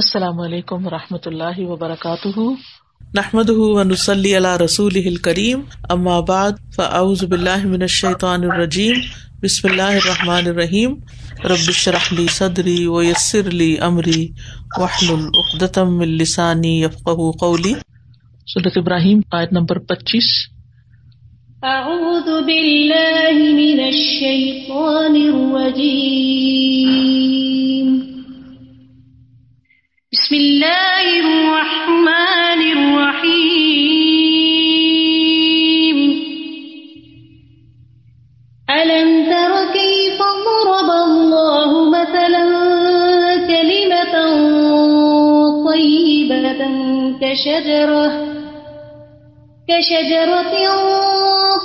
السلام علیکم ورحمۃ اللہ وبرکاتہ، نحمده ونصلی علی رسولہ الکریم، اما بعد فاعوذ باللہ من الشیطان الرجیم، بسم اللہ الرحمن الرحیم، رب اشرح لی صدری ویسر لی امری واحلل عقدۃ من لسانی یفقہوا قولی۔ سورۃ ابراہیم آیت نمبر 25۔ اعوذ باللہ من الشیطان الرجیم، بسم اللہ الرحمن الرحیم، ألم تر كيف ضرب الله مثلا كلمة طيبة كشجرة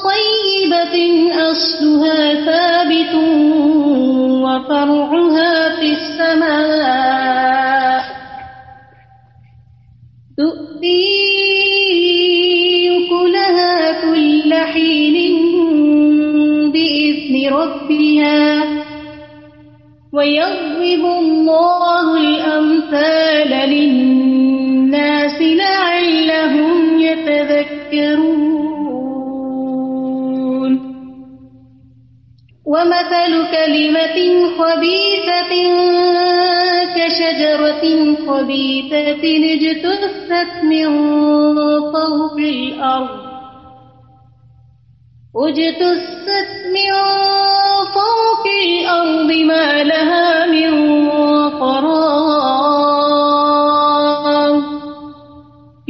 طيبة أصلها ثابت وفرعها في السماء أكلها كل حين بإذن ربها ويضرب الله الأمثال للناس لعلهم يتذكرون. ومثل كلمة خبيثة كشجرة خبيثة اجتثت من فوق الأرض ما لها من قرار.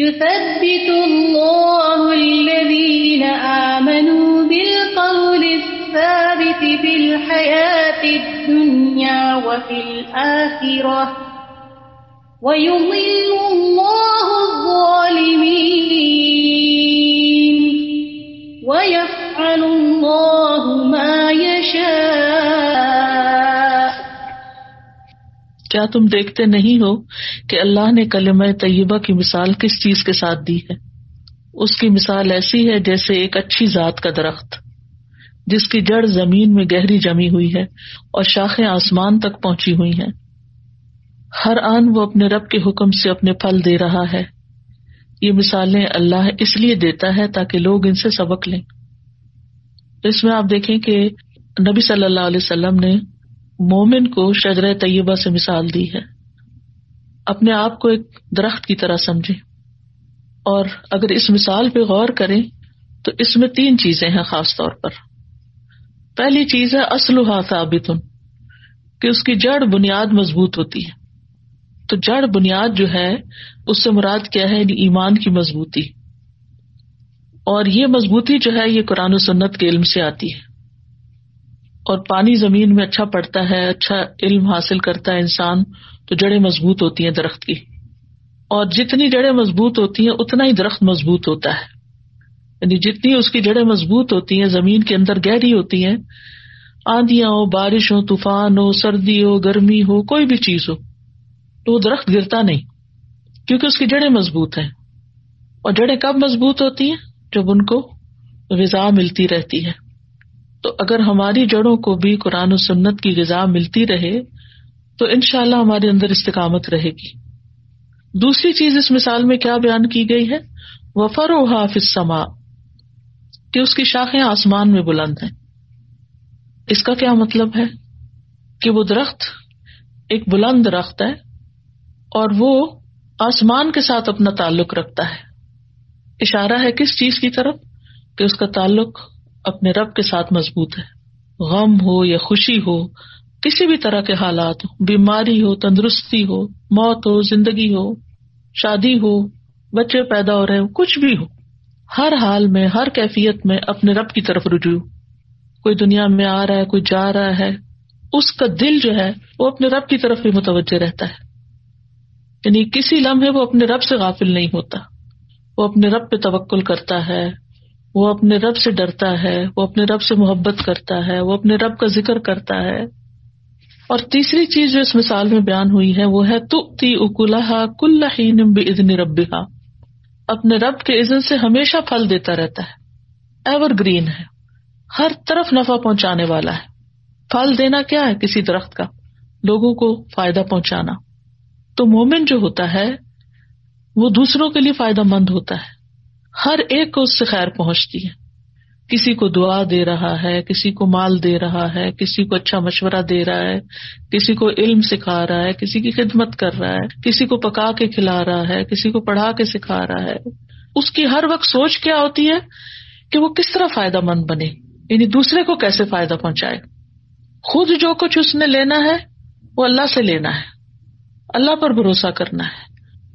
يثبت الله الذين آمنوا بالقول الثابت في الحياة الدنيا وفي الآخرة ويضل الله الظالمين ويفعل الله ما يشاء. کیا تم دیکھتے نہیں ہو کہ اللہ نے کلمہ طیبہ کی مثال کس چیز کے ساتھ دی ہے؟ اس کی مثال ایسی ہے جیسے ایک اچھی ذات کا درخت جس کی جڑ زمین میں گہری جمی ہوئی ہے اور شاخیں آسمان تک پہنچی ہوئی ہیں، ہر آن وہ اپنے رب کے حکم سے اپنے پھل دے رہا ہے۔ یہ مثالیں اللہ اس لیے دیتا ہے تاکہ لوگ ان سے سبق لیں۔ اس میں آپ دیکھیں کہ نبی صلی اللہ علیہ وسلم نے مومن کو شجرہ طیبہ سے مثال دی ہے، اپنے آپ کو ایک درخت کی طرح سمجھیں۔ اور اگر اس مثال پہ غور کریں تو اس میں تین چیزیں ہیں خاص طور پر۔ پہلی چیز ہے اصلها ثابت، کہ اس کی جڑ بنیاد مضبوط ہوتی ہے۔ تو جڑ بنیاد جو ہے اس سے مراد کیا ہے؟ ایمان کی مضبوطی، اور یہ مضبوطی جو ہے یہ قرآن و سنت کے علم سے آتی ہے۔ اور پانی زمین میں اچھا پڑتا ہے، اچھا علم حاصل کرتا ہے انسان تو جڑیں مضبوط ہوتی ہیں درخت کی، اور جتنی جڑیں مضبوط ہوتی ہیں اتنا ہی درخت مضبوط ہوتا ہے۔ یعنی جتنی اس کی جڑیں مضبوط ہوتی ہیں، زمین کے اندر گہری ہوتی ہیں، آندیاں ہو، بارش ہو، طوفان ہو، سردی ہو، گرمی ہو، کوئی بھی چیز ہو تو وہ درخت گرتا نہیں، کیونکہ اس کی جڑیں مضبوط ہیں۔ اور جڑیں کب مضبوط ہوتی ہیں؟ جب ان کو غذا ملتی رہتی ہے۔ تو اگر ہماری جڑوں کو بھی قرآن و سنت کی غذا ملتی رہے تو انشاءاللہ ہمارے اندر استقامت رہے گی۔ دوسری چیز اس مثال میں کیا بیان کی گئی ہے؟ وفرعها فی السماء، کہ اس کی شاخیں آسمان میں بلند ہیں۔ اس کا کیا مطلب ہے؟ کہ وہ درخت ایک بلند درخت ہے اور وہ آسمان کے ساتھ اپنا تعلق رکھتا ہے۔ اشارہ ہے کس چیز کی طرف؟ کہ اس کا تعلق اپنے رب کے ساتھ مضبوط ہے۔ غم ہو یا خوشی ہو، کسی بھی طرح کے حالات ہو، بیماری ہو، تندرستی ہو، موت ہو، زندگی ہو، شادی ہو، بچے پیدا ہو رہے ہو، کچھ بھی ہو، ہر حال میں، ہر کیفیت میں اپنے رب کی طرف رجوع۔ کوئی دنیا میں آ رہا ہے، کوئی جا رہا ہے، اس کا دل جو ہے وہ اپنے رب کی طرف ہی متوجہ رہتا ہے۔ یعنی کسی لمحے وہ اپنے رب سے غافل نہیں ہوتا، وہ اپنے رب پہ توکل کرتا ہے، وہ اپنے رب سے ڈرتا ہے، وہ اپنے رب سے محبت کرتا ہے، وہ اپنے رب کا ذکر کرتا ہے۔ اور تیسری چیز جو اس مثال میں بیان ہوئی ہے وہ ہے تؤتی اکلھا کل حین باذن ربھا، اپنے رب کے اذن سے ہمیشہ پھل دیتا رہتا ہے، ایور گرین ہے، ہر طرف نفع پہنچانے والا ہے۔ پھل دینا کیا ہے کسی درخت کا؟ لوگوں کو فائدہ پہنچانا۔ تو مومن جو ہوتا ہے وہ دوسروں کے لیے فائدہ مند ہوتا ہے، ہر ایک کو اس سے خیر پہنچتی ہے، کسی کو دعا دے رہا ہے، کسی کو مال دے رہا ہے، کسی کو اچھا مشورہ دے رہا ہے، کسی کو علم سکھا رہا ہے، کسی کی خدمت کر رہا ہے، کسی کو پکا کے کھلا رہا ہے، کسی کو پڑھا کے سکھا رہا ہے. اس کی ہر وقت سوچ کیا ہوتی ہے کہ وہ کس طرح فائدہ مند بنے، یعنی دوسرے کو کیسے فائدہ پہنچائے. خود جو کچھ اس نے لینا ہے وہ اللہ سے لینا ہے، اللہ پر بھروسہ کرنا ہے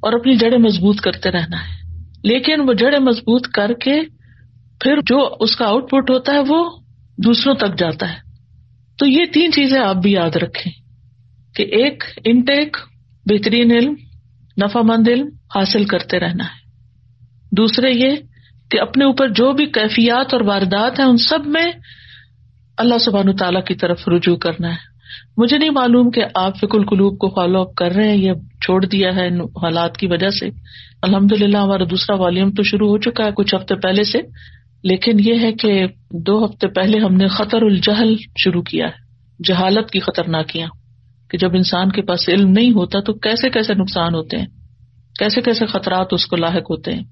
اور اپنی جڑیں مضبوط کرتے رہنا ہے. لیکن وہ جڑیں مضبوط کر کے پھر جو اس کا آؤٹ پٹ ہوتا ہے وہ دوسروں تک جاتا ہے. تو یہ تین چیزیں آپ بھی یاد رکھیں کہ ایک انٹیک، بہترین علم، نفع مند علم حاصل کرتے رہنا ہے. دوسرے یہ کہ اپنے اوپر جو بھی کیفیات اور واردات ہیں ان سب میں اللہ سبحانہ تعالیٰ کی طرف رجوع کرنا ہے. مجھے نہیں معلوم کہ آپ فکر القلوب کو فالو اپ کر رہے ہیں یا چھوڑ دیا ہے ان حالات کی وجہ سے. الحمدللہ ہمارا دوسرا والیوم تو شروع ہو چکا ہے کچھ ہفتے پہلے سے، لیکن یہ ہے کہ 2 ہفتے پہلے ہم نے خطر الجہل شروع کیا ہے، جہالت کی خطرناکیاں، کہ جب انسان کے پاس علم نہیں ہوتا تو کیسے کیسے نقصان ہوتے ہیں، کیسے کیسے خطرات اس کو لاحق ہوتے ہیں.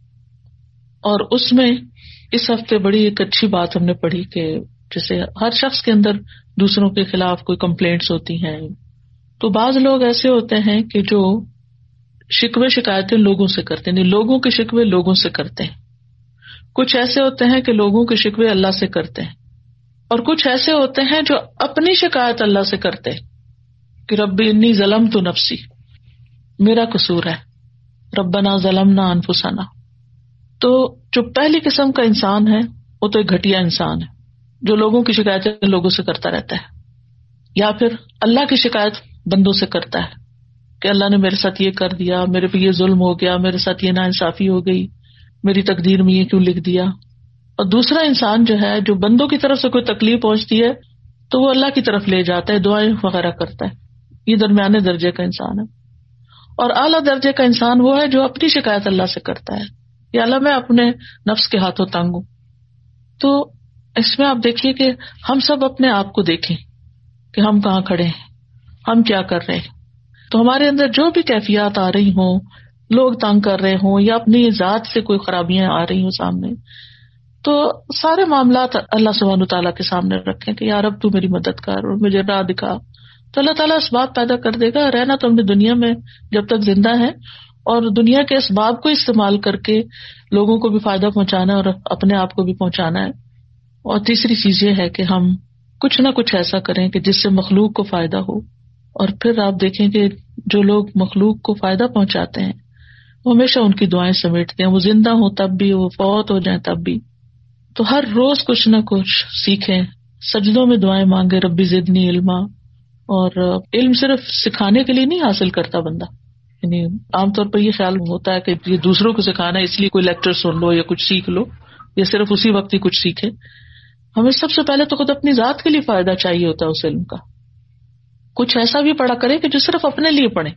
اور اس میں اس ہفتے بڑی ایک اچھی بات ہم نے پڑھی کہ جیسے ہر شخص کے اندر دوسروں کے خلاف کوئی کمپلینٹس ہوتی ہیں، تو بعض لوگ ایسے ہوتے ہیں کہ جو شکوے شکایتیں لوگوں سے کرتے ہیں، لوگوں کے شکوے لوگوں سے کرتے ہیں. کچھ ایسے ہوتے ہیں کہ لوگوں کے شکوے اللہ سے کرتے ہیں، اور کچھ ایسے ہوتے ہیں جو اپنی شکایت اللہ سے کرتے ہیں کہ ربی انی ظلمت نفسی، میرا قصور ہے، ربنا ظلمنا انفسنا. تو جو پہلی قسم کا انسان ہے وہ تو ایک گھٹیا انسان ہے جو لوگوں کی شکایتیں لوگوں سے کرتا رہتا ہے، یا پھر اللہ کی شکایت بندوں سے کرتا ہے کہ اللہ نے میرے ساتھ یہ کر دیا، میرے پہ یہ ظلم ہو گیا، میرے ساتھ یہ ناانصافی ہو گئی، میری تقدیر میں یہ کیوں لکھ دیا. اور دوسرا انسان جو ہے، جو بندوں کی طرف سے کوئی تکلیف پہنچتی ہے تو وہ اللہ کی طرف لے جاتا ہے، دعائیں وغیرہ کرتا ہے. یہ درمیانے درجے کا انسان ہے. اور اعلیٰ درجے کا انسان وہ ہے جو اپنی شکایت اللہ سے کرتا ہے، یا اللہ میں اپنے نفس کے ہاتھوں تنگ ہوں. تو اس میں آپ دیکھیے کہ ہم سب اپنے آپ کو دیکھیں کہ ہم کہاں کھڑے ہیں، ہم کیا کر رہے ہیں. تو ہمارے اندر جو بھی کیفیات آ رہی ہوں، لوگ تنگ کر رہے ہوں یا اپنی ذات سے کوئی خرابیاں آ رہی ہوں سامنے، تو سارے معاملات اللہ سبحانہ تعالیٰ کے سامنے رکھیں کہ یا رب تو میری مدد کر اور مجھے راہ دکھا. تو اللہ تعالیٰ اسباب پیدا کر دے گا. رہنا تو ہم نے دنیا میں جب تک زندہ ہے، اور دنیا کے اسباب کو استعمال کر کے لوگوں کو بھی فائدہ پہنچانا ہے اور اپنے آپ کو بھی پہنچانا ہے. اور تیسری چیز یہ ہے کہ ہم کچھ نہ کچھ ایسا کریں کہ جس سے مخلوق کو فائدہ ہو. اور پھر آپ دیکھیں کہ جو لوگ مخلوق کو فائدہ پہنچاتے ہیں وہ ہمیشہ ان کی دعائیں سمیٹتے ہیں، وہ زندہ ہوں تب بھی، وہ فوت ہو جائیں تب بھی. تو ہر روز کچھ نہ کچھ سیکھیں، سجدوں میں دعائیں مانگیں ربی زدنی علما. اور علم صرف سکھانے کے لیے نہیں حاصل کرتا بندہ، یعنی عام طور پر یہ خیال ہوتا ہے کہ یہ دوسروں کو سکھانا ہے اس لیے کوئی لیکچر سن لو یا کچھ سیکھ لو، یا صرف اسی وقت ہی کچھ سیکھے. ہمیں سب سے پہلے تو خود اپنی ذات کے لیے فائدہ چاہیے ہوتا ہے اس علم کا. کچھ ایسا بھی پڑھا کرے کہ جو صرف اپنے لیے پڑھے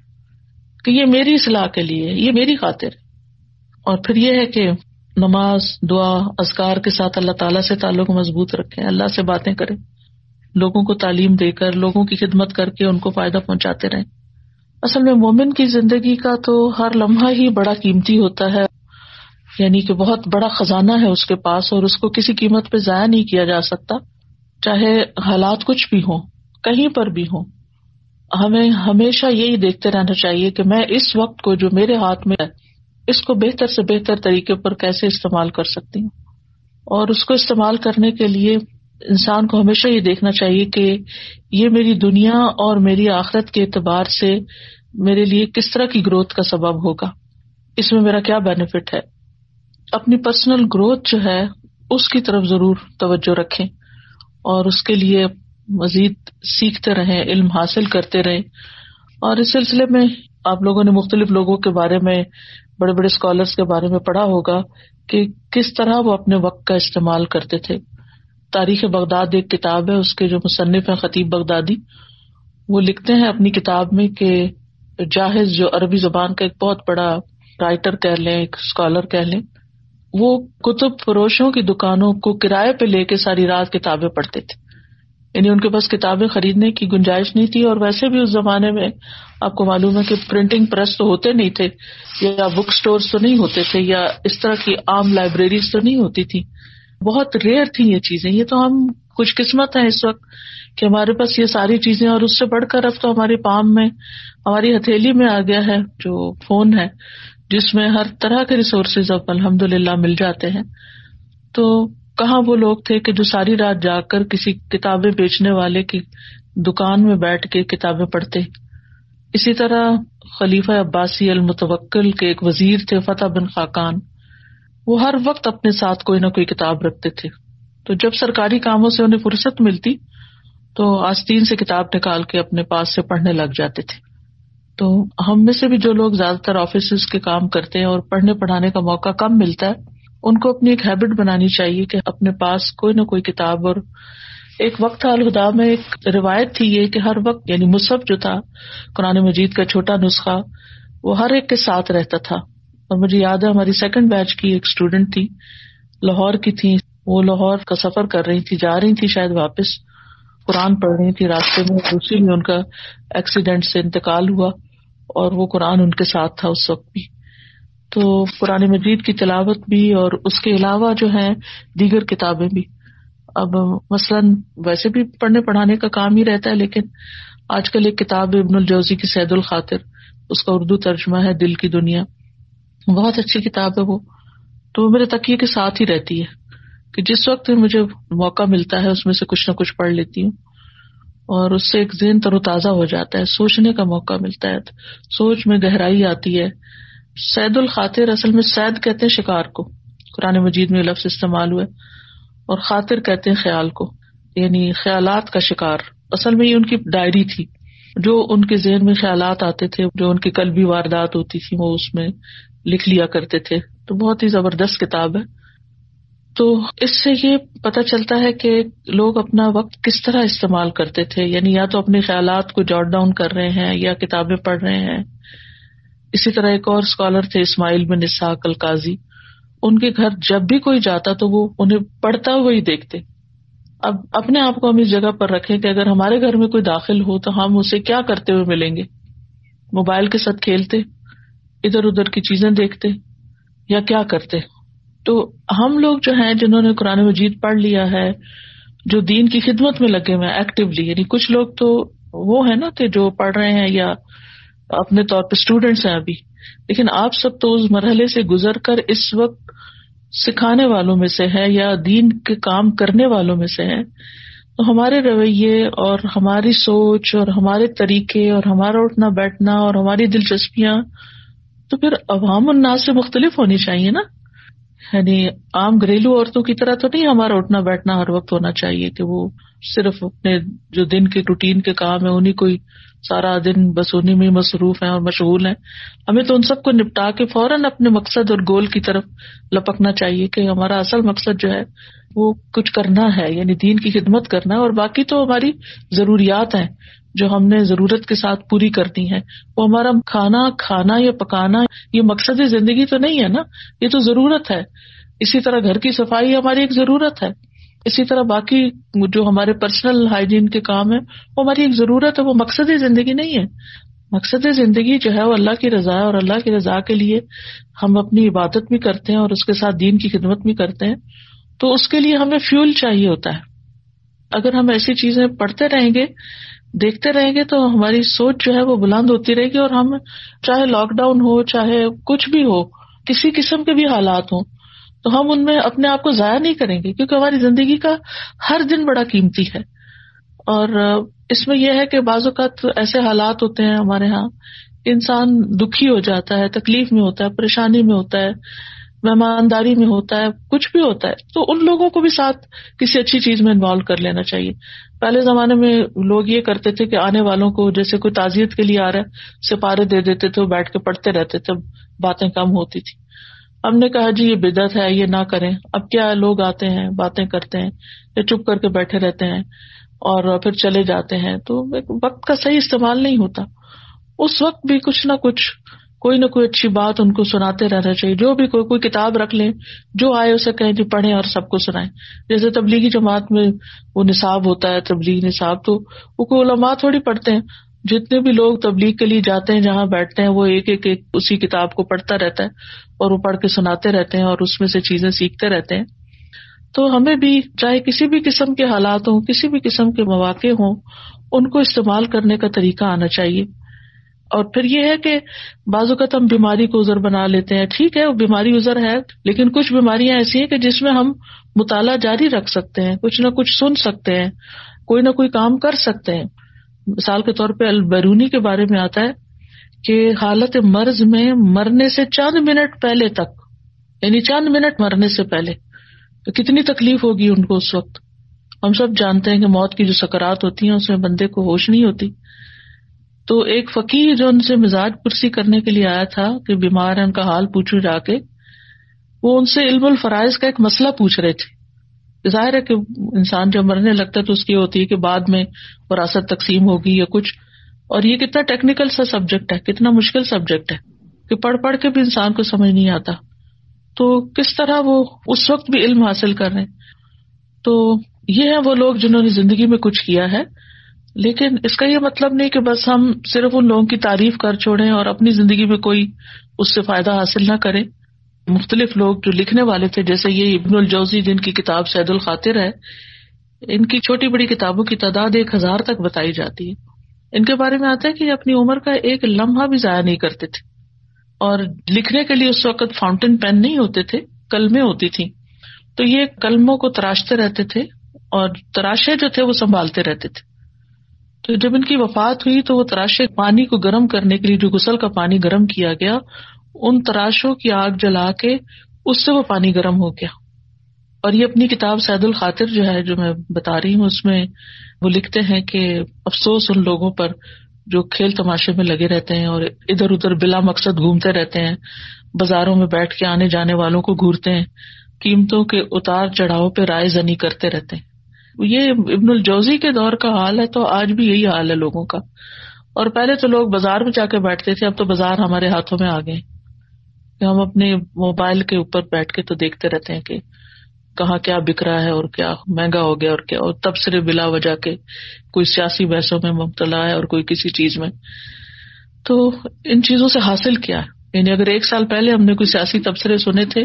کہ یہ میری اصلاح کے لیے، یہ میری خاطر. اور پھر یہ ہے کہ نماز، دعا، اذکار کے ساتھ اللہ تعالیٰ سے تعلق مضبوط رکھیں، اللہ سے باتیں کریں، لوگوں کو تعلیم دے کر، لوگوں کی خدمت کر کے ان کو فائدہ پہنچاتے رہیں. اصل میں مومن کی زندگی کا تو ہر لمحہ ہی بڑا قیمتی ہوتا ہے، یعنی کہ بہت بڑا خزانہ ہے اس کے پاس اور اس کو کسی قیمت پہ ضائع نہیں کیا جا سکتا، چاہے حالات کچھ بھی ہوں، کہیں پر بھی ہوں. ہمیں ہمیشہ یہی دیکھتے رہنا چاہیے کہ میں اس وقت کو جو میرے ہاتھ میں ہے اس کو بہتر سے بہتر طریقے پر کیسے استعمال کر سکتی ہوں. اور اس کو استعمال کرنے کے لیے انسان کو ہمیشہ یہ دیکھنا چاہیے کہ یہ میری دنیا اور میری آخرت کے اعتبار سے میرے لیے کس طرح کی گروتھ کا سبب ہوگا، اس میں میرا کیا بینیفٹ ہے. اپنی پرسنل گروتھ جو ہے اس کی طرف ضرور توجہ رکھیں اور اس کے لیے مزید سیکھتے رہیں، علم حاصل کرتے رہیں. اور اس سلسلے میں آپ لوگوں نے مختلف لوگوں کے بارے میں، بڑے بڑے اسکالرس کے بارے میں پڑھا ہوگا کہ کس طرح وہ اپنے وقت کا استعمال کرتے تھے. تاریخ بغداد ایک کتاب ہے، اس کے جو مصنف ہیں خطیب بغدادی، وہ لکھتے ہیں اپنی کتاب میں کہ جاہز جو عربی زبان کا ایک بہت بڑا رائٹر کہہ لیں، ایک اسکالر کہہ لیں، وہ کتب فروشوں کی دکانوں کو کرائے پہ لے کے ساری رات کتابیں پڑھتے تھے. یعنی ان کے پاس کتابیں خریدنے کی گنجائش نہیں تھی، اور ویسے بھی اس زمانے میں آپ کو معلوم ہے کہ پرنٹنگ پریس تو ہوتے نہیں تھے، یا بک سٹورز تو نہیں ہوتے تھے، یا اس طرح کی عام لائبریریز تو نہیں ہوتی تھی، بہت ریئر تھیں یہ چیزیں. یہ تو ہم خوش قسمت ہیں اس وقت کہ ہمارے پاس یہ ساری چیزیں، اور اس سے بڑھ کر اب تو ہمارے پام میں، ہماری ہتھیلی میں آ گیا ہے جو فون ہے، جس میں ہر طرح کے ریسورسز اب الحمدللہ مل جاتے ہیں. تو کہاں وہ لوگ تھے کہ جو ساری رات جا کر کسی کتابیں بیچنے والے کی دکان میں بیٹھ کے کتابیں پڑھتے. اسی طرح خلیفہ عباسی المتوکل کے ایک وزیر تھے فتح بن خاقان، وہ ہر وقت اپنے ساتھ کوئی نہ کوئی کتاب رکھتے تھے. تو جب سرکاری کاموں سے انہیں فرصت ملتی تو آستین سے کتاب نکال کے اپنے پاس سے پڑھنے لگ جاتے تھے. تو ہم میں سے بھی جو لوگ زیادہ تر آفیسز کے کام کرتے ہیں اور پڑھنے پڑھانے کا موقع کم ملتا ہے، ان کو اپنی ایک ہیبٹ بنانی چاہیے کہ اپنے پاس کوئی نہ کوئی کتاب. اور ایک وقت تھا الہدا میں، ایک روایت تھی یہ کہ ہر وقت، یعنی مصحف جو تھا قرآن مجید کا چھوٹا نسخہ، وہ ہر ایک کے ساتھ رہتا تھا. اور مجھے یاد ہے ہماری سیکنڈ بیچ کی ایک اسٹوڈینٹ تھی، لاہور کی تھی، وہ لاہور کا سفر کر رہی تھی، جا رہی تھی شاید واپس، قرآن پڑھ رہی تھی راستے میں، دوسری میں ان کا ایکسیڈنٹ سے انتقال ہوا اور وہ قرآن ان کے ساتھ تھا اس وقت بھی. تو قرآن مجید کی تلاوت بھی اور اس کے علاوہ جو ہیں دیگر کتابیں بھی. اب مثلاً ویسے بھی پڑھنے پڑھانے کا کام ہی رہتا ہے، لیکن آج کل ایک کتاب ابن الجوزی کی سید الخاطر، اس کا اردو ترجمہ ہے دل کی دنیا، بہت اچھی کتاب ہے وہ. تو وہ میرے تکیے کے ساتھ ہی رہتی ہے کہ جس وقت مجھے موقع ملتا ہے اس میں سے کچھ نہ کچھ پڑھ لیتی ہوں، اور اس سے ایک ذہن تر و تازہ ہو جاتا ہے، سوچنے کا موقع ملتا ہے، سوچ میں گہرائی آتی ہے. سید الخاطر، اصل میں سید کہتے ہیں شکار کو، قرآن مجید میں لفظ استعمال ہوا ہے، اور خاطر کہتے ہیں خیال کو، یعنی خیالات کا شکار. اصل میں یہ ان کی ڈائری تھی، جو ان کے ذہن میں خیالات آتے تھے، جو ان کی قلبی واردات ہوتی تھی وہ اس میں لکھ لیا کرتے تھے. تو بہت ہی زبردست کتاب ہے. تو اس سے یہ پتہ چلتا ہے کہ لوگ اپنا وقت کس طرح استعمال کرتے تھے، یعنی یا تو اپنے خیالات کو جاٹ ڈاؤن کر رہے ہیں یا کتابیں پڑھ رہے ہیں. اسی طرح ایک اور اسکالر تھے اسماعیل بن اسحاق القاضی، ان کے گھر جب بھی کوئی جاتا تو وہ انہیں پڑھتا ہوا ہی دیکھتے. اب اپنے آپ کو ہم اس جگہ پر رکھیں کہ اگر ہمارے گھر میں کوئی داخل ہو تو ہم اسے کیا کرتے ہوئے ملیں گے؟ موبائل کے ساتھ کھیلتے، ادھر ادھر کی چیزیں دیکھتے، یا کیا کرتے؟ تو ہم لوگ جو ہیں جنہوں نے قرآن مجید پڑھ لیا ہے، جو دین کی خدمت میں لگے ہوئے ہیں ایکٹیولی، یعنی کچھ لوگ تو وہ ہیں نا کہ جو پڑھ رہے ہیں یا اپنے طور پہ اسٹوڈینٹس ہیں ابھی، لیکن آپ سب تو اس مرحلے سے گزر کر اس وقت سکھانے والوں میں سے ہیں یا دین کے کام کرنے والوں میں سے ہیں. تو ہمارے رویے اور ہماری سوچ اور ہمارے طریقے اور ہمارا اٹھنا بیٹھنا اور ہماری دلچسپیاں تو پھر عوام الناس سے مختلف ہونی چاہیے نا. یعنی عام گھریلو عورتوں کی طرح تو نہیں ہمارا اٹھنا بیٹھنا ہر وقت ہونا چاہیے کہ وہ صرف اپنے جو دن کے روٹین کے کام ہیں انہیں کوئی سارا دن بس انہیں میں مصروف ہیں اور مشغول ہیں. ہمیں تو ان سب کو نپٹا کے فوراً اپنے مقصد اور گول کی طرف لپکنا چاہیے کہ ہمارا اصل مقصد جو ہے وہ کچھ کرنا ہے، یعنی دین کی خدمت کرنا ہے، اور باقی تو ہماری ضروریات ہیں جو ہم نے ضرورت کے ساتھ پوری کرنی ہے. وہ ہمارا کھانا یا پکانا یہ مقصد زندگی تو نہیں ہے نا، یہ تو ضرورت ہے. اسی طرح گھر کی صفائی ہماری ایک ضرورت ہے. اسی طرح باقی جو ہمارے پرسنل ہائیجین کے کام ہیں وہ ہماری ایک ضرورت ہے، وہ مقصد زندگی نہیں ہے. مقصد زندگی جو ہے وہ اللہ کی رضا ہے، اور اللہ کی رضا کے لیے ہم اپنی عبادت بھی کرتے ہیں اور اس کے ساتھ دین کی خدمت بھی کرتے ہیں. تو اس کے لیے ہمیں فیول چاہیے ہوتا ہے. اگر ہم ایسی چیزیں پڑھتے رہیں گے، دیکھتے رہیں گے، تو ہماری سوچ جو ہے وہ بلند ہوتی رہے گی، اور ہم چاہے لاک ڈاؤن ہو، چاہے کچھ بھی ہو، کسی قسم کے بھی حالات ہوں، تو ہم ان میں اپنے آپ کو ضائع نہیں کریں گے، کیونکہ ہماری زندگی کا ہر دن بڑا قیمتی ہے. اور اس میں یہ ہے کہ بعض اوقات ایسے حالات ہوتے ہیں ہمارے ہاں، انسان دکھی ہو جاتا ہے، تکلیف میں ہوتا ہے، پریشانی میں ہوتا ہے، مہمانداری میں ہوتا ہے، کچھ بھی ہوتا ہے. تو ان لوگوں کو بھی ساتھ کسی اچھی چیز میں انوالو کر لینا چاہیے. پہلے زمانے میں لوگ یہ کرتے تھے کہ آنے والوں کو جیسے کوئی تعزیت کے لیے آ رہا ہے، سپارے دے دیتے تھے، بیٹھ کے پڑھتے رہتے تھے، باتیں کم ہوتی تھی. ہم نے کہا جی یہ بدعت ہے، یہ نہ کریں. اب کیا لوگ آتے ہیں، باتیں کرتے ہیں، یا چپ کر کے بیٹھے رہتے ہیں اور پھر چلے جاتے ہیں. تو وقت کا صحیح استعمال نہیں ہوتا. اس وقت بھی کچھ نہ کچھ کوئی نہ کوئی اچھی بات ان کو سناتے رہنا چاہیے. جو بھی کوئی کتاب رکھ لیں، جو آئے اسے کہیں جی پڑھیں اور سب کو سنائیں. جیسے تبلیغی جماعت میں وہ نصاب ہوتا ہے، تبلیغ نصاب، تو وہ کوئی علماء تھوڑی پڑھتے ہیں. جتنے بھی لوگ تبلیغ کے لیے جاتے ہیں، جہاں بیٹھتے ہیں، وہ ایک ایک ایک اسی کتاب کو پڑھتا رہتا ہے اور وہ پڑھ کے سناتے رہتے ہیں اور اس میں سے چیزیں سیکھتے رہتے ہیں. تو ہمیں بھی چاہے کسی بھی قسم کے حالات ہوں، کسی بھی قسم کے مواقع ہوں، ان کو استعمال کرنے کا طریقہ آنا چاہیے. اور پھر یہ ہے کہ بعض اوقات ہم بیماری کو عذر بنا لیتے ہیں. ٹھیک ہے، وہ بیماری عذر ہے، لیکن کچھ بیماریاں ایسی ہیں کہ جس میں ہم مطالعہ جاری رکھ سکتے ہیں، کچھ نہ کچھ سن سکتے ہیں، کوئی نہ کوئی کام کر سکتے ہیں. مثال کے طور پہ البیرونی کے بارے میں آتا ہے کہ حالت مرض میں مرنے سے چند منٹ پہلے تک، یعنی چند منٹ مرنے سے پہلے کتنی تکلیف ہوگی ان کو اس وقت. ہم سب جانتے ہیں کہ موت کی جو سکرات ہوتی ہیں اس میں بندے کو ہوش نہیں ہوتی. تو ایک فقیر جو ان سے مزاج پرسی کرنے کے لیے آیا تھا کہ بیمار ہیں، ان کا حال پوچھو جا کے، وہ ان سے علم الفرائض کا ایک مسئلہ پوچھ رہے تھے. ظاہر ہے کہ انسان جب مرنے لگتا ہے تو اس کی ہوتی ہے کہ بعد میں وراثت تقسیم ہوگی یا کچھ، اور یہ کتنا ٹیکنیکل سا سبجیکٹ ہے، کتنا مشکل سبجیکٹ ہے کہ پڑھ پڑھ کے بھی انسان کو سمجھ نہیں آتا. تو کس طرح وہ اس وقت بھی علم حاصل کر رہے ہیں. تو یہ ہیں وہ لوگ جنہوں نے زندگی میں کچھ کیا ہے. لیکن اس کا یہ مطلب نہیں کہ بس ہم صرف ان لوگوں کی تعریف کر چھوڑیں اور اپنی زندگی میں کوئی اس سے فائدہ حاصل نہ کریں. مختلف لوگ جو لکھنے والے تھے، جیسے یہ ابن الجوزی جن کی کتاب سید الخاطر ہے، ان کی چھوٹی بڑی کتابوں کی تعداد 1000 تک بتائی جاتی ہے. ان کے بارے میں آتا ہے کہ اپنی عمر کا ایک لمحہ بھی ضائع نہیں کرتے تھے، اور لکھنے کے لیے اس وقت فاؤنٹین پین نہیں ہوتے تھے، قلمیں ہوتی تھیں. تو یہ قلموں کو تراشتے رہتے تھے اور تراشے جو تھے وہ سنبھالتے رہتے تھے. تو جب ان کی وفات ہوئی تو وہ تراشے پانی کو گرم کرنے کے لیے، جو غسل کا پانی گرم کیا گیا، ان تراشوں کی آگ جلا کے اس سے وہ پانی گرم ہو گیا. اور یہ اپنی کتاب سید الخاطر جو ہے، جو میں بتا رہی ہوں، اس میں وہ لکھتے ہیں کہ افسوس ان لوگوں پر جو کھیل تماشے میں لگے رہتے ہیں اور ادھر ادھر بلا مقصد گھومتے رہتے ہیں، بازاروں میں بیٹھ کے آنے جانے والوں کو گھورتے ہیں، قیمتوں کے اتار چڑھاؤ پہ رائے زنی کرتے رہتے ہیں. یہ ابن الجوزی کے دور کا حال ہے، تو آج بھی یہی حال ہے لوگوں کا. اور پہلے تو لوگ بازار میں جا کے بیٹھتے تھے، اب تو بازار ہمارے ہاتھوں میں آ گئے کہ ہم اپنے موبائل کے اوپر بیٹھ کے تو دیکھتے رہتے ہیں کہ کہاں کیا بک رہا ہے اور کیا مہنگا ہو گیا اور کیا، اور تبصرے بلا وجہ کے، کوئی سیاسی بحثوں میں مبتلا ہے اور کوئی کسی چیز میں. تو ان چیزوں سے حاصل کیا ہے، یعنی اگر 1 سال پہلے ہم نے کوئی سیاسی تبصرے سنے تھے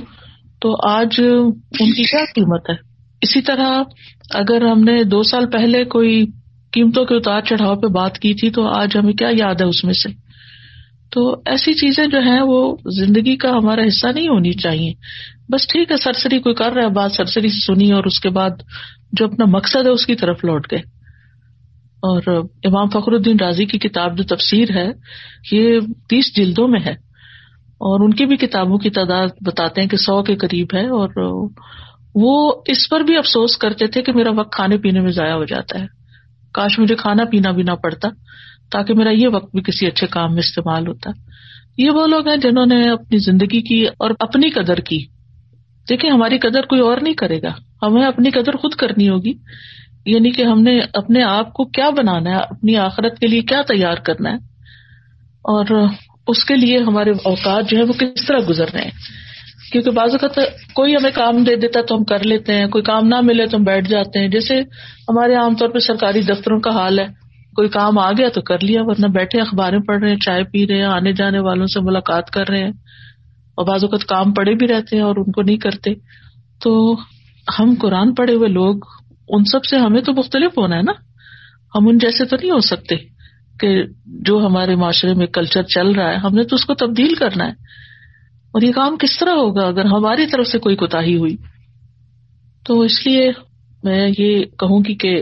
تو آج ان کی کیا قیمت ہے. اسی طرح اگر ہم نے 2 سال پہلے کوئی قیمتوں کے اتار چڑھاؤ پہ بات کی تھی تو آج ہمیں کیا یاد ہے اس میں سے. تو ایسی چیزیں جو ہیں وہ زندگی کا ہمارا حصہ نہیں ہونی چاہیے. بس ٹھیک ہے، سرسری کوئی کر رہا ہے بات، سرسری سے سنی اور اس کے بعد جو اپنا مقصد ہے اس کی طرف لوٹ گئے. اور امام فخر الدین رازی کی کتاب جو تفسیر ہے، یہ 30 جلدوں میں ہے، اور ان کی بھی کتابوں کی تعداد بتاتے ہیں کہ 100 کے قریب ہے. اور وہ اس پر بھی افسوس کرتے تھے کہ میرا وقت کھانے پینے میں ضائع ہو جاتا ہے، کاش مجھے کھانا پینا بھی نہ پڑتا تاکہ میرا یہ وقت بھی کسی اچھے کام میں استعمال ہوتا. یہ وہ لوگ ہیں جنہوں نے اپنی زندگی کی اور اپنی قدر کی. دیکھیں، ہماری قدر کوئی اور نہیں کرے گا، ہمیں اپنی قدر خود کرنی ہوگی. یعنی کہ ہم نے اپنے آپ کو کیا بنانا ہے، اپنی آخرت کے لیے کیا تیار کرنا ہے، اور اس کے لیے ہمارے اوقات جو ہے وہ کس طرح گزر رہے ہیں. کیونکہ بعض اوقات کوئی ہمیں کام دے دیتا تو ہم کر لیتے ہیں، کوئی کام نہ ملے تو ہم بیٹھ جاتے ہیں. جیسے ہمارے عام طور پہ سرکاری دفتروں کا حال ہے، کوئی کام آ گیا تو کر لیا، ورنہ بیٹھے اخباریں پڑھ رہے ہیں، چائے پی رہے ہیں، آنے جانے والوں سے ملاقات کر رہے ہیں. اور بعض اوقات کام پڑے بھی رہتے ہیں اور ان کو نہیں کرتے. تو ہم قرآن پڑھے ہوئے لوگ، ان سب سے ہمیں تو مختلف ہونا ہے نا. ہم ان جیسے تو نہیں ہو سکتے کہ جو ہمارے معاشرے میں کلچر چل رہا ہے، ہم نے تو اس کو تبدیل کرنا ہے. اور یہ کام کس طرح ہوگا اگر ہماری طرف سے کوئی کوتاہی ہوئی. تو اس لیے میں یہ کہوں گی کہ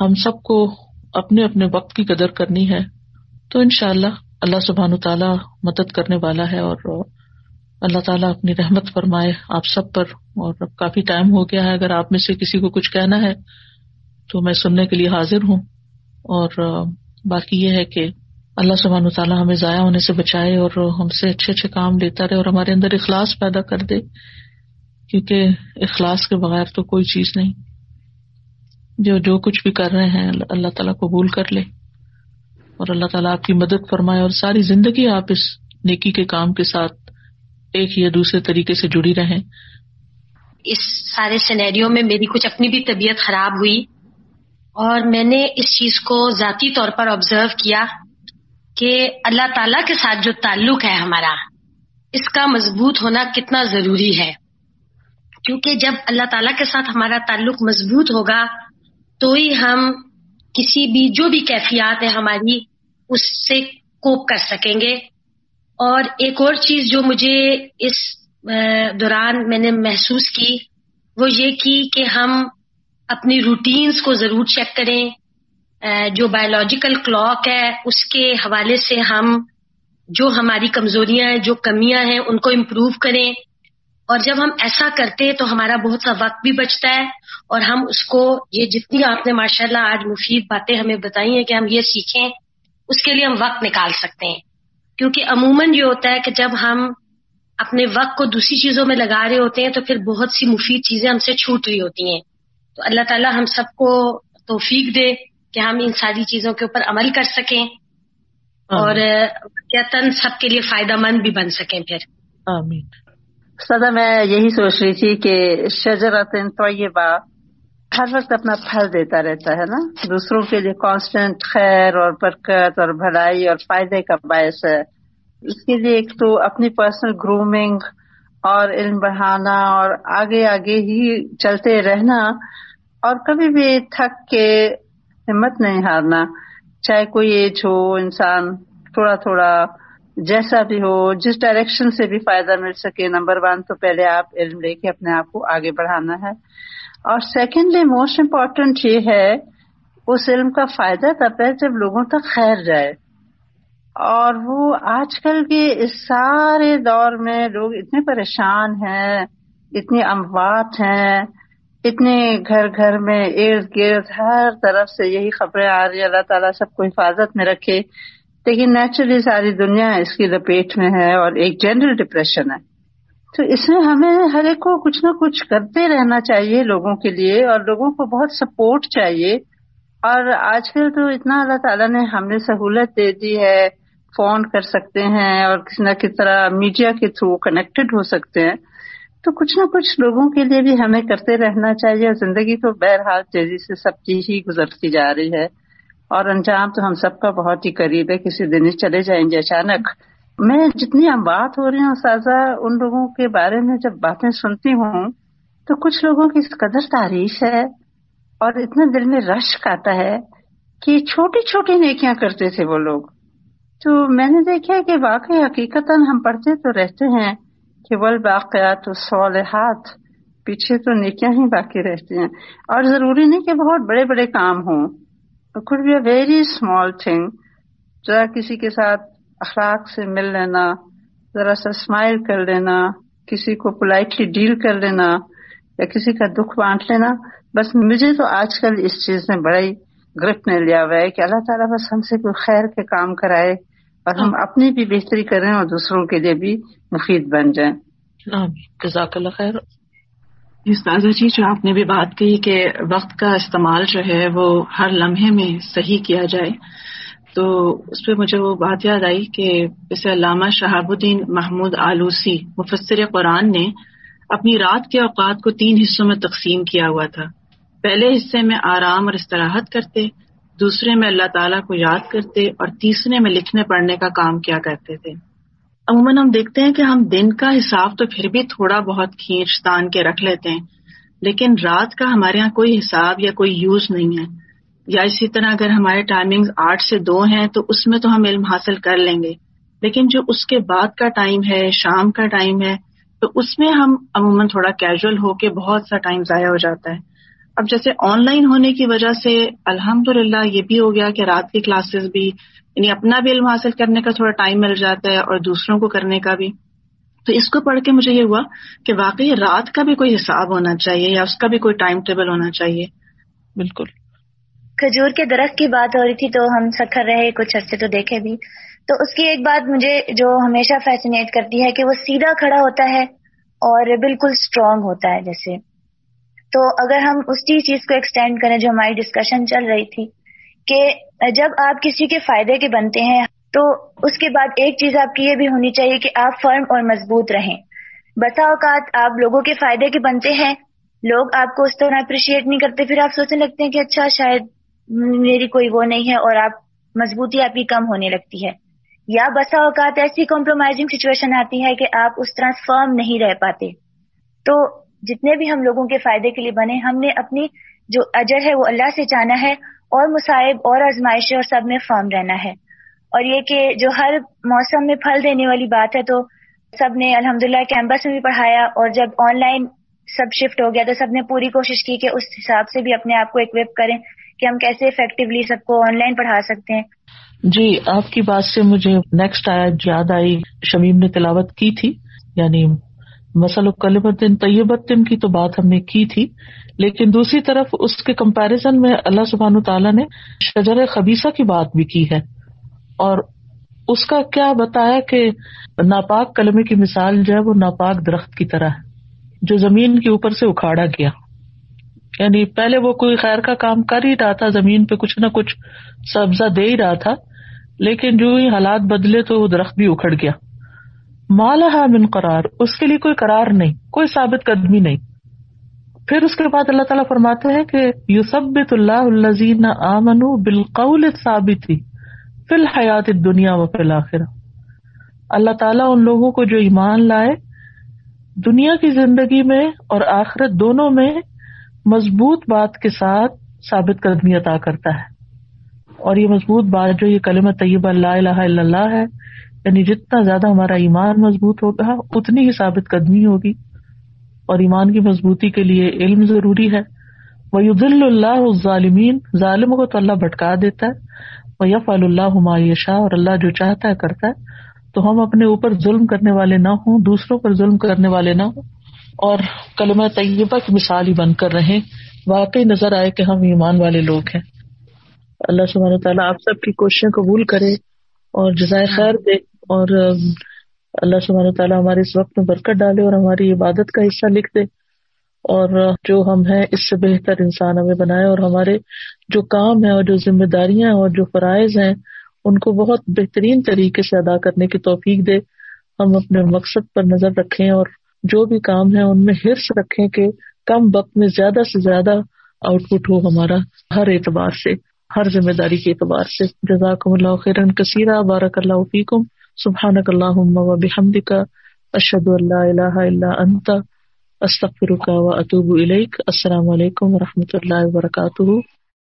ہم سب کو اپنے اپنے وقت کی قدر کرنی ہے. تو انشاءاللہ اللہ سبحانہ تعالیٰ مدد کرنے والا ہے، اور اللہ تعالیٰ اپنی رحمت فرمائے آپ سب پر. اور اب کافی ٹائم ہو گیا ہے، اگر آپ میں سے کسی کو کچھ کہنا ہے تو میں سننے کے لیے حاضر ہوں. اور باقی یہ ہے کہ اللہ سبحانہ وتعالیٰ ہمیں ضائع ہونے سے بچائے اور ہم سے اچھے اچھے کام لیتا رہے اور ہمارے اندر اخلاص پیدا کر دے، کیونکہ اخلاص کے بغیر تو کوئی چیز نہیں. جو کچھ بھی کر رہے ہیں اللہ تعالیٰ قبول کر لے، اور اللہ تعالیٰ آپ کی مدد فرمائے اور ساری زندگی آپ اس نیکی کے کام کے ساتھ ایک یا دوسرے طریقے سے جڑی رہیں. اس سارے سینیریو میں میری کچھ اپنی بھی طبیعت خراب ہوئی اور میں نے اس چیز کو ذاتی طور پر آبزرو کیا کہ اللہ تعالیٰ کے ساتھ جو تعلق ہے ہمارا اس کا مضبوط ہونا کتنا ضروری ہے، کیونکہ جب اللہ تعالیٰ کے ساتھ ہمارا تعلق مضبوط ہوگا تو ہی ہم کسی بھی جو بھی کیفیات ہے ہماری اس سے کوپ کر سکیں گے. اور ایک اور چیز جو مجھے اس دوران میں نے محسوس کی وہ یہ کی کہ ہم اپنی روٹینز کو ضرور چیک کریں. جو بایولوجیکل کلاک ہے اس کے حوالے سے ہم جو ہماری کمزوریاں ہیں جو کمیاں ہیں ان کو امپروو کریں، اور جب ہم ایسا کرتے تو ہمارا بہت سا وقت بھی بچتا ہے اور ہم اس کو یہ جتنی آپ نے ماشاءاللہ آج مفید باتیں ہمیں بتائی ہیں کہ ہم یہ سیکھیں، اس کے لیے ہم وقت نکال سکتے ہیں. کیونکہ عموماً یہ ہوتا ہے کہ جب ہم اپنے وقت کو دوسری چیزوں میں لگا رہے ہوتے ہیں تو پھر بہت سی مفید چیزیں ہم سے چھوٹ رہی ہوتی ہیں. تو اللہ تعالیٰ ہم سب کو توفیق دے کہ ہم ان ساری چیزوں کے اوپر عمل کر سکیں اور یقیناً سب کے لیے فائدہ مند بھی بن سکیں. پھر آمین. سدا میں یہی سوچ رہی تھی کہ شجرۃ طیبہ ہر وقت اپنا پھل دیتا رہتا ہے نا، دوسروں کے لیے کانسٹنٹ خیر اور برکت اور بھلائی اور فائدے کا باعث ہے. اس کے لیے ایک تو اپنی پرسنل گرومنگ اور علم بڑھانا اور آگے آگے ہی چلتے رہنا، اور کبھی بھی تھک کے ہمت نہیں ہارنا، چاہے کوئی ایج ہو، انسان تھوڑا تھوڑا جیسا بھی ہو، جس ڈائریکشن سے بھی فائدہ مل سکے. نمبر 1 تو پہلے آپ علم لے کے اپنے آپ کو آگے بڑھانا ہے، اور سیکنڈلی موسٹ امپورٹنٹ یہ ہے اس علم کا فائدہ تب ہے جب لوگوں تک خیر جائے. اور وہ آج کل کے اس سارے دور میں لوگ اتنے پریشان ہیں، اتنی اموات ہیں، اتنے گھر گھر میں ارد گرد ہر طرف سے یہی خبریں آ رہی ہیں. اللہ تعالیٰ سب کو حفاظت میں رکھے، لیکن نیچرلی ساری دنیا اس کی لپیٹ میں ہے اور ایک جنرل ڈپریشن ہے. تو اس میں ہمیں ہر ایک کو کچھ نہ کچھ کرتے رہنا چاہیے لوگوں کے لیے، اور لوگوں کو بہت سپورٹ چاہیے. اور آج کل تو اتنا اللہ تعالیٰ نے ہمیں سہولت دے دی ہے، فون کر سکتے ہیں اور کسی نہ کسی طرح میڈیا کے تھرو کنیکٹڈ ہو سکتے ہیں. تو کچھ نہ کچھ لوگوں کے لیے بھی ہمیں کرتے رہنا چاہیے. اور زندگی تو بہرحال تیزی سے سب کی ہی گزرتی جا رہی ہے، اور انجام تو ہم سب کا بہت ہی قریب ہے، کسی دن ہی چلے جائیں گے اچانک. میں جتنی ہم بات ہو رہی ہوں سازا، ان لوگوں کے بارے میں جب باتیں سنتی ہوں تو کچھ لوگوں کی اس قدر تعریف ہے اور اتنا دل میں رشک آتا ہے کہ چھوٹی چھوٹی نیکیاں کرتے تھے وہ لوگ. تو میں نے دیکھا کہ واقعی حقیقتاً ہم پڑھتے تو رہتے ہیں کہ والباقیات الصالحات، پیچھے تو نیکیاں ہی باقی رہتی ہیں. اور ضروری نہیں کہ بہت بڑے بڑے کام ہوں، could be a very small thing. ذرا کسی کے ساتھ اخلاق سے مل لینا، ذرا سا اسمائل کر لینا، کسی کو پولائٹلی ڈیل کر لینا، یا کسی کا دکھ بانٹ لینا. بس مجھے تو آج کل اس چیز نے بڑا ہی گرفت میں لیا ہوا ہے کہ اللہ تعالیٰ بس ہم سے کوئی خیر کے کام کرائے اور ہم اپنی بھی بہتری کریں اور دوسروں کے لیے بھی مفید بن جائیں. جزاک اللہ خیر. استاذہ جی، جو آپ نے بھی بات کی کہ وقت کا استعمال جو ہے وہ ہر لمحے میں صحیح کیا جائے، تو اس پہ مجھے وہ بات یاد آئی کہ جیسے علامہ شہاب الدین محمود آلوسی مفسر قرآن نے اپنی رات کے اوقات کو 3 حصوں میں تقسیم کیا ہوا تھا. پہلے حصے میں آرام اور استراحت کرتے، دوسرے میں اللہ تعالیٰ کو یاد کرتے، اور تیسرے میں لکھنے پڑھنے کا کام کیا کرتے تھے. عموماً ہم دیکھتے ہیں کہ ہم دن کا حساب تو پھر بھی تھوڑا بہت کھینچ تان کے رکھ لیتے ہیں، لیکن رات کا ہمارے یہاں کوئی حساب یا کوئی یوز نہیں ہے. یا اسی طرح اگر ہمارے ٹائمنگز 8 سے 2 ہیں تو اس میں تو ہم علم حاصل کر لیں گے، لیکن جو اس کے بعد کا ٹائم ہے، شام کا ٹائم ہے، تو اس میں ہم عموماً تھوڑا کیجول ہو کے بہت سا ٹائم ضائع ہو جاتا ہے. اب جیسے آن لائن ہونے کی وجہ سے الحمدللہ یہ بھی ہو گیا کہ رات کی کلاسز بھی، یعنی اپنا بھی علم حاصل کرنے کا تھوڑا ٹائم مل جاتا ہے اور دوسروں کو کرنے کا بھی. تو اس کو پڑھ کے مجھے یہ ہوا کہ واقعی رات کا بھی کوئی حساب ہونا چاہیے یا اس کا بھی کوئی ٹائم ٹیبل ہونا چاہیے. بالکل. کھجور کے درخت کی بات ہو رہی تھی تو ہم سکھر رہے کچھ عرصے تو دیکھے بھی، تو اس کی ایک بات مجھے جو ہمیشہ فیسینیٹ کرتی ہے کہ وہ سیدھا کھڑا ہوتا ہے اور بالکل اسٹرانگ ہوتا ہے جیسے. تو اگر ہم اسی چیز کو ایکسٹینڈ کریں جو ہماری ڈسکشن چل رہی تھی کہ جب آپ کسی کے فائدے کے بنتے ہیں، تو اس کے بعد ایک چیز آپ کی یہ بھی ہونی چاہیے کہ آپ فرم اور مضبوط رہیں. بسا اوقات آپ لوگوں کے فائدے کے بنتے ہیں, لوگ آپ کو اس طرح اپریشیٹ نہیں کرتے, پھر آپ سوچنے لگتے ہیں کہ اچھا شاید میری کوئی وہ نہیں ہے, اور آپ مضبوطی آپ کی کم ہونے لگتی ہے. یا بسا اوقات ایسی کمپرومائزنگ سچویشن آتی ہے کہ آپ اس طرح فرم نہیں رہ پاتے. تو جتنے بھی ہم لوگوں کے فائدے کے لیے بنے, ہم نے اپنی جو اجر ہے وہ اللہ سے چانا ہے, اور مصائب اور آزمائشیں اور سب میں فرم رہنا ہے. اور یہ کہ جو ہر موسم میں پھل دینے والی بات ہے, تو سب نے الحمدللہ کیمپس میں بھی پڑھایا, اور جب آن لائن سب شفٹ ہو گیا تو سب نے پوری کوشش کی کہ اس حساب سے بھی اپنے آپ کو ایکویپ کریں کہ ہم کیسے افیکٹولی سب کو آن لائن پڑھا سکتے ہیں. جی, آپ کی بات سے مجھے نیکسٹ آیت یاد آئی, شمیم نے تلاوت کی تھی, یعنی مثل کلمۃ طیبۃ کی تو بات ہم نے کی تھی, لیکن دوسری طرف اس کے کمپیریزن میں اللہ سبحانہ وتعالیٰ نے شجر خبیثہ کی بات بھی کی ہے, اور اس کا کیا بتایا کہ ناپاک کلمے کی مثال جو ہے وہ ناپاک درخت کی طرح ہے جو زمین کے اوپر سے اکھاڑا گیا. یعنی پہلے وہ کوئی خیر کا کام کر ہی رہا تھا, زمین پہ کچھ نہ کچھ سبزہ دے ہی رہا تھا, لیکن جو ہی حالات بدلے تو وہ درخت بھی اکھڑ گیا. مالہا من قرار, اس کے لیے کوئی قرار نہیں, کوئی ثابت قدمی نہیں. پھر اس کے بعد اللہ تعالیٰ فرماتے ہیں کہ یثبت اللہ الذین آمنوا بالقول الثابت فی الحیات الدنیا وفی الاخرہ. اللہ تعالیٰ ان لوگوں کو جو ایمان لائے دنیا کی زندگی میں اور آخرت دونوں میں مضبوط بات کے ساتھ ثابت قدمی عطا کرتا ہے. اور یہ مضبوط بات جو یہ کلمہ طیبہ لا الہ الا اللہ ہے, یعنی جتنا زیادہ ہمارا ایمان مضبوط ہوگا اتنی ہی ثابت قدمی ہوگی, اور ایمان کی مضبوطی کے لیے علم ضروری ہے. وَيُضِلُّ اللَّهُ الظَّالِمِينَ, ظالموں کو تو اللہ بھٹکا دیتا ہے. وَيَفْعَلُ اللَّهُ مَا يَشَاءُ, اور اللہ جو چاہتا ہے کرتا ہے. تو ہم اپنے اوپر ظلم کرنے والے نہ ہوں, دوسروں پر ظلم کرنے والے نہ ہوں, اور کلمہ طیبہ کی مثال ہی بن کر رہے. واقعی نظر آئے کہ ہم ایمان والے لوگ ہیں. اللہ سبحانہ وتعالیٰ آپ سب کی کوششیں قبول کرے اور جزائے خیر دے, اور اللہ سبحانہ وتعالیٰ ہمارے اس وقت میں برکت ڈالے اور ہماری عبادت کا حصہ لکھ دے, اور جو ہم ہیں اس سے بہتر انسان ہمیں بنائے, اور ہمارے جو کام ہیں اور جو ذمہ داریاں ہیں اور جو فرائض ہیں ان کو بہت بہترین طریقے سے ادا کرنے کی توفیق دے. ہم اپنے مقصد پر نظر رکھیں اور جو بھی کام ہیں ان میں حرص رکھیں کہ کم وقت میں زیادہ سے زیادہ آؤٹ پٹ ہو ہمارا, ہر اعتبار سے, ہر ذمہ داری کے اعتبار سے. جزاکم اللہ خیراً کثیرا, بارک اللہ فیکم. سبحانک اللہم و بحمدک, اشہد ان لا الہ الا انت, استغفرک و اتوب الیک. السلام علیکم و رحمۃ اللہ وبرکاتہ.